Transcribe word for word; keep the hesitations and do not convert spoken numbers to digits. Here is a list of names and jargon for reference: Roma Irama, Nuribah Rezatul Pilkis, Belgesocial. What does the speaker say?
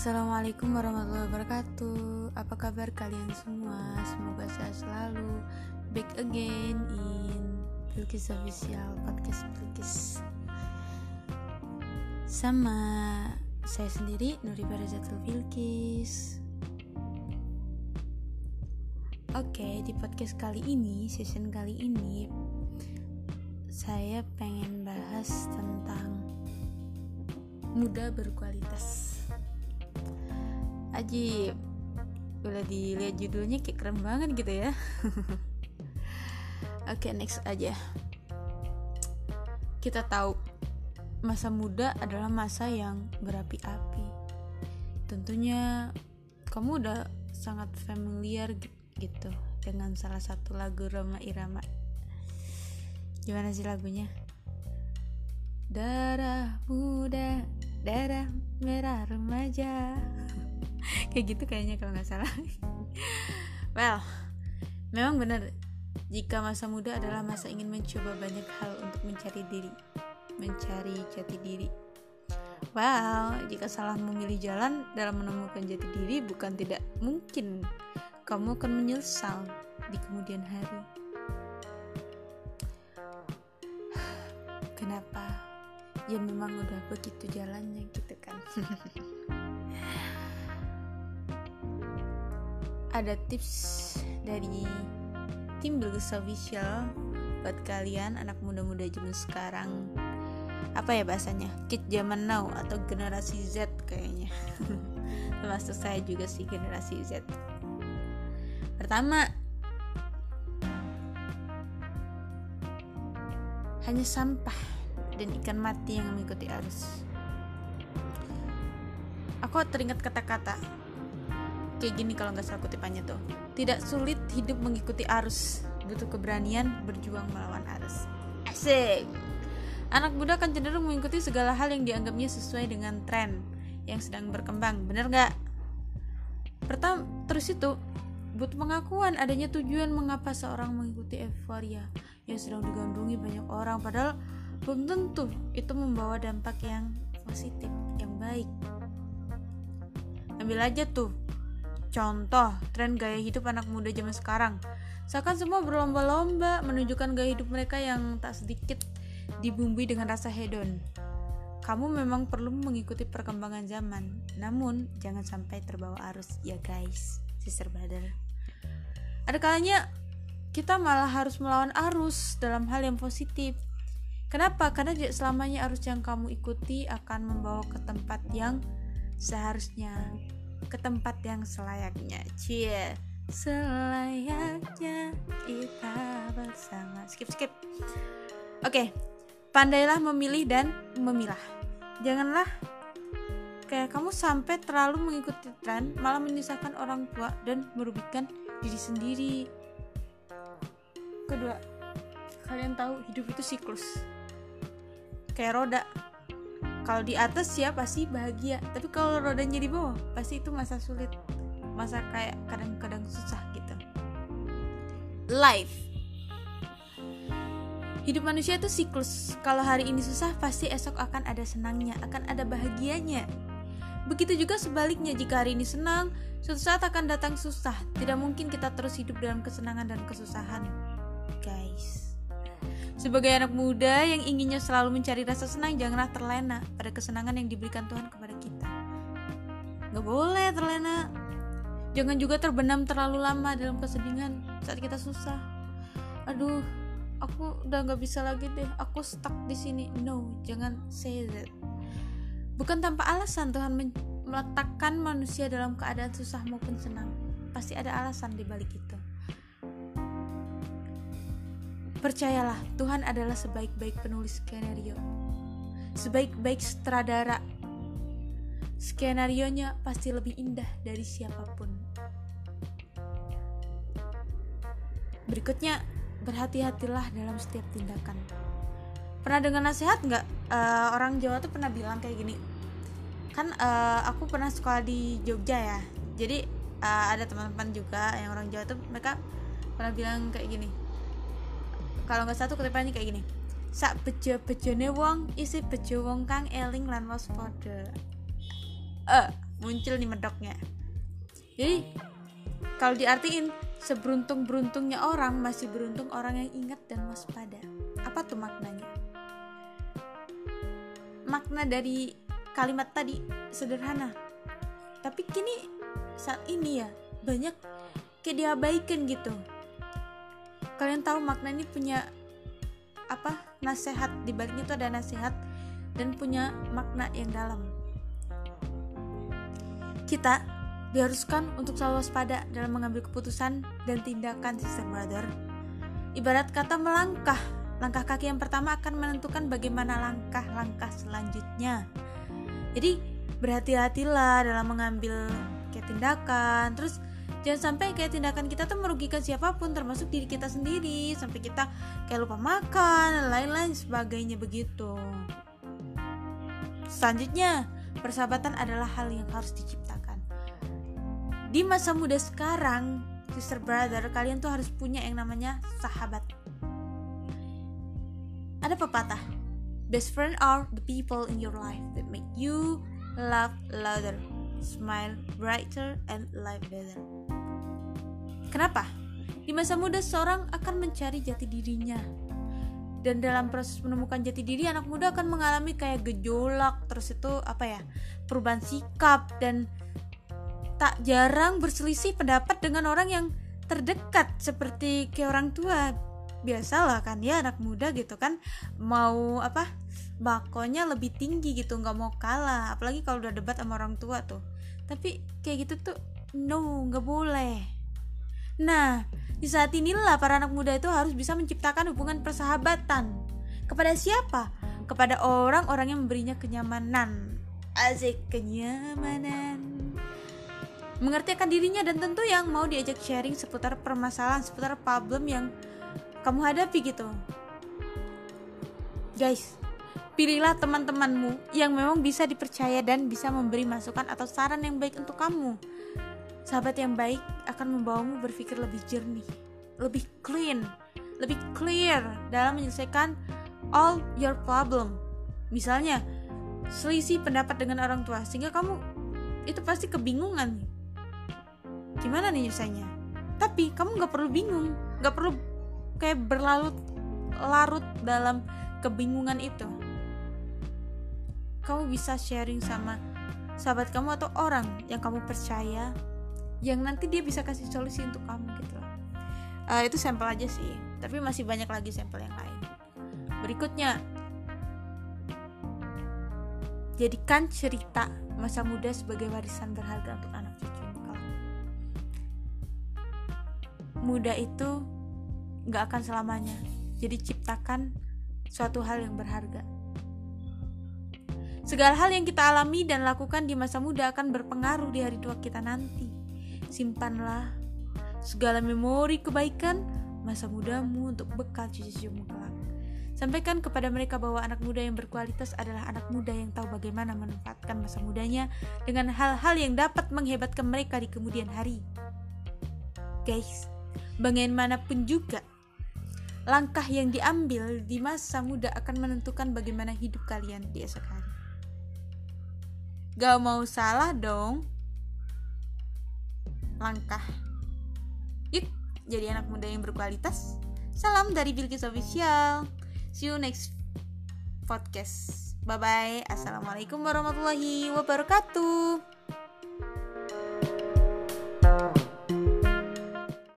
Assalamualaikum warahmatullahi wabarakatuh. Apa kabar kalian semua? Semoga sehat selalu. Back again in Belgesocial podcast Belges. Sama saya sendiri, Nuribah Rezatul Pilkis. Oke, di podcast kali ini, season kali ini, saya pengen bahas tentang muda berkualitas. Ajib, boleh dilihat judulnya kayak keren banget gitu ya. Oke, next aja. Kita tahu masa muda adalah masa yang berapi-api. Tentunya kamu udah sangat familiar gitu dengan salah satu lagu Roma Irama. Gimana sih lagunya? Darah muda, darah merah remaja. Kayak gitu kayaknya kalau gak salah. Well, memang benar jika masa muda adalah masa ingin mencoba banyak hal untuk mencari diri, mencari jati diri. Well, jika salah memilih jalan dalam menemukan jati diri, bukan tidak mungkin kamu akan menyesal di kemudian hari. Kenapa? Ya memang udah begitu jalannya gitu kan. Ada tips dari tim Belgesocial buat kalian anak muda-muda zaman sekarang, apa ya bahasanya, kids zaman now atau generasi Z kayaknya. Termasuk saya juga sih generasi Z. Pertama, hanya sampah dan ikan mati yang mengikuti arus. Aku teringat kata-kata kayak gini kalau gak salah kutipannya tuh, tidak sulit hidup mengikuti arus, butuh keberanian berjuang melawan arus. Asik. Anak muda akan cenderung mengikuti segala hal yang dianggapnya sesuai dengan tren yang sedang berkembang, bener gak? Pertama, terus itu butuh pengakuan adanya tujuan mengapa seorang mengikuti euforia yang sedang digandrungi banyak orang, padahal belum tentu itu membawa dampak yang positif, yang baik. Ambil aja tuh contoh tren gaya hidup anak muda zaman sekarang. Seakan semua berlomba-lomba menunjukkan gaya hidup mereka yang tak sedikit dibumbui dengan rasa hedon. Kamu memang perlu mengikuti perkembangan zaman, namun jangan sampai terbawa arus ya guys, sister brother. Ada kalanya kita malah harus melawan arus dalam hal yang positif. Kenapa? Karena selamanya arus yang kamu ikuti akan membawa ke tempat yang seharusnya, ke tempat yang selayaknya. Cie, selayaknya kita bersama. Skip skip. Oke, pandailah memilih dan memilah. Janganlah kayak kamu sampai terlalu mengikuti tren, malah menyusahkan orang tua dan merugikan diri sendiri. Kedua, kalian tahu hidup itu siklus. Kayak roda. Kalau di atas ya pasti bahagia, tapi kalau rodanya di bawah pasti itu masa sulit, masa kayak kadang-kadang susah gitu. Life, hidup manusia itu siklus. Kalau hari ini susah, pasti esok akan ada senangnya, akan ada bahagianya. Begitu juga sebaliknya, jika hari ini senang, suatu saat akan datang susah. Tidak mungkin kita terus hidup dalam kesenangan dan kesusahan, guys. Sebagai anak muda yang inginnya selalu mencari rasa senang, janganlah terlena pada kesenangan yang diberikan Tuhan kepada kita. Gak boleh terlena. Jangan juga terbenam terlalu lama dalam kesedihan saat kita susah. Aduh, aku udah gak bisa lagi deh, aku stuck di sini. No, jangan say that. Bukan tanpa alasan Tuhan men- meletakkan manusia dalam keadaan susah maupun senang. Pasti ada alasan di balik itu. Percayalah, Tuhan adalah sebaik-baik penulis skenario, sebaik-baik sutradara. Skenarionya pasti lebih indah dari siapapun. Berikutnya, berhati-hatilah dalam setiap tindakan. Pernah dengar nasihat nggak? Uh, orang Jawa tuh pernah bilang kayak gini. Kan uh, aku pernah sekolah di Jogja ya. Jadi uh, ada teman-teman juga yang orang Jawa tuh, mereka pernah bilang kayak gini. Kalau nggak satu kutipannya kayak gini, sak bejo bejone wong isih bejo wong kang eling lan waspada. Eh, muncul nih medoknya. Jadi kalau diartiin, seberuntung-beruntungnya orang masih beruntung orang yang ingat dan waspada. Apa tuh maknanya? Makna dari kalimat tadi sederhana, tapi kini saat ini ya banyak kayak diabaikan gitu. Kalian tahu makna ini punya apa? Nasihat, di baliknya itu ada nasihat dan punya makna yang dalam. Kita diharuskan untuk selalu waspada dalam mengambil keputusan dan tindakan, sister brother. Ibarat kata melangkah, langkah kaki yang pertama akan menentukan bagaimana langkah-langkah selanjutnya. Jadi berhati-hatilah dalam mengambil kayak tindakan. Terus jangan sampai kayak tindakan kita tuh merugikan siapapun, termasuk diri kita sendiri, sampai kita kayak lupa makan dan lain-lain sebagainya begitu. Selanjutnya, persahabatan adalah hal yang harus diciptakan. Di masa muda sekarang, sister brother, kalian tuh harus punya yang namanya sahabat. Ada pepatah, best friend are the people in your life that make you laugh louder, smile brighter, and live better. Kenapa? Di masa muda seorang akan mencari jati dirinya. Dan dalam proses menemukan jati diri, anak muda akan mengalami kayak gejolak, terus itu apa ya, perubahan sikap, dan tak jarang berselisih pendapat dengan orang yang terdekat seperti kayak orang tua. Biasalah kan ya, anak muda gitu kan, mau apa, bakonya lebih tinggi gitu, gak mau kalah, apalagi kalau udah debat sama orang tua tuh. Tapi kayak gitu tuh no, gak boleh. Nah, di saat inilah para anak muda itu harus bisa menciptakan hubungan persahabatan. Kepada siapa? Kepada orang-orang yang memberinya kenyamanan. Asik, kenyamanan. Mengerti akan dirinya dan tentu yang mau diajak sharing seputar permasalahan, seputar problem yang kamu hadapi gitu. Guys, pilihlah teman-temanmu yang memang bisa dipercaya dan bisa memberi masukan atau saran yang baik untuk kamu. Sahabat yang baik akan membawamu berpikir lebih jernih, lebih clean, lebih clear dalam menyelesaikan all your problem. Misalnya, selisih pendapat dengan orang tua, sehingga kamu itu pasti kebingungan gimana nih nyelesainya. Tapi kamu gak perlu bingung, gak perlu kayak berlarut-larut dalam kebingungan itu. Kamu bisa sharing sama sahabat kamu atau orang yang kamu percaya, yang nanti dia bisa kasih solusi untuk kamu gitu. Uh, itu sampel aja sih, tapi masih banyak lagi sampel yang lain. Berikutnya, jadikan cerita masa muda sebagai warisan berharga untuk anak cucu. Muda itu gak akan selamanya, jadi ciptakan suatu hal yang berharga. Segala hal yang kita alami dan lakukan di masa muda akan berpengaruh di hari tua kita nanti. Simpanlah segala memori kebaikan masa mudamu untuk bekal cucu-cucumu kelak. Sampaikan kepada mereka bahwa anak muda yang berkualitas adalah anak muda yang tahu bagaimana memanfaatkan masa mudanya dengan hal-hal yang dapat menghebatkan mereka di kemudian hari. Guys, bagaimanapun juga, langkah yang diambil di masa muda akan menentukan bagaimana hidup kalian di esok hari. Gak mau salah dong langkah. Yuk, jadi anak muda yang berkualitas. Salam dari Belgesocial. See you next podcast. Bye-bye. Assalamualaikum warahmatullahi wabarakatuh.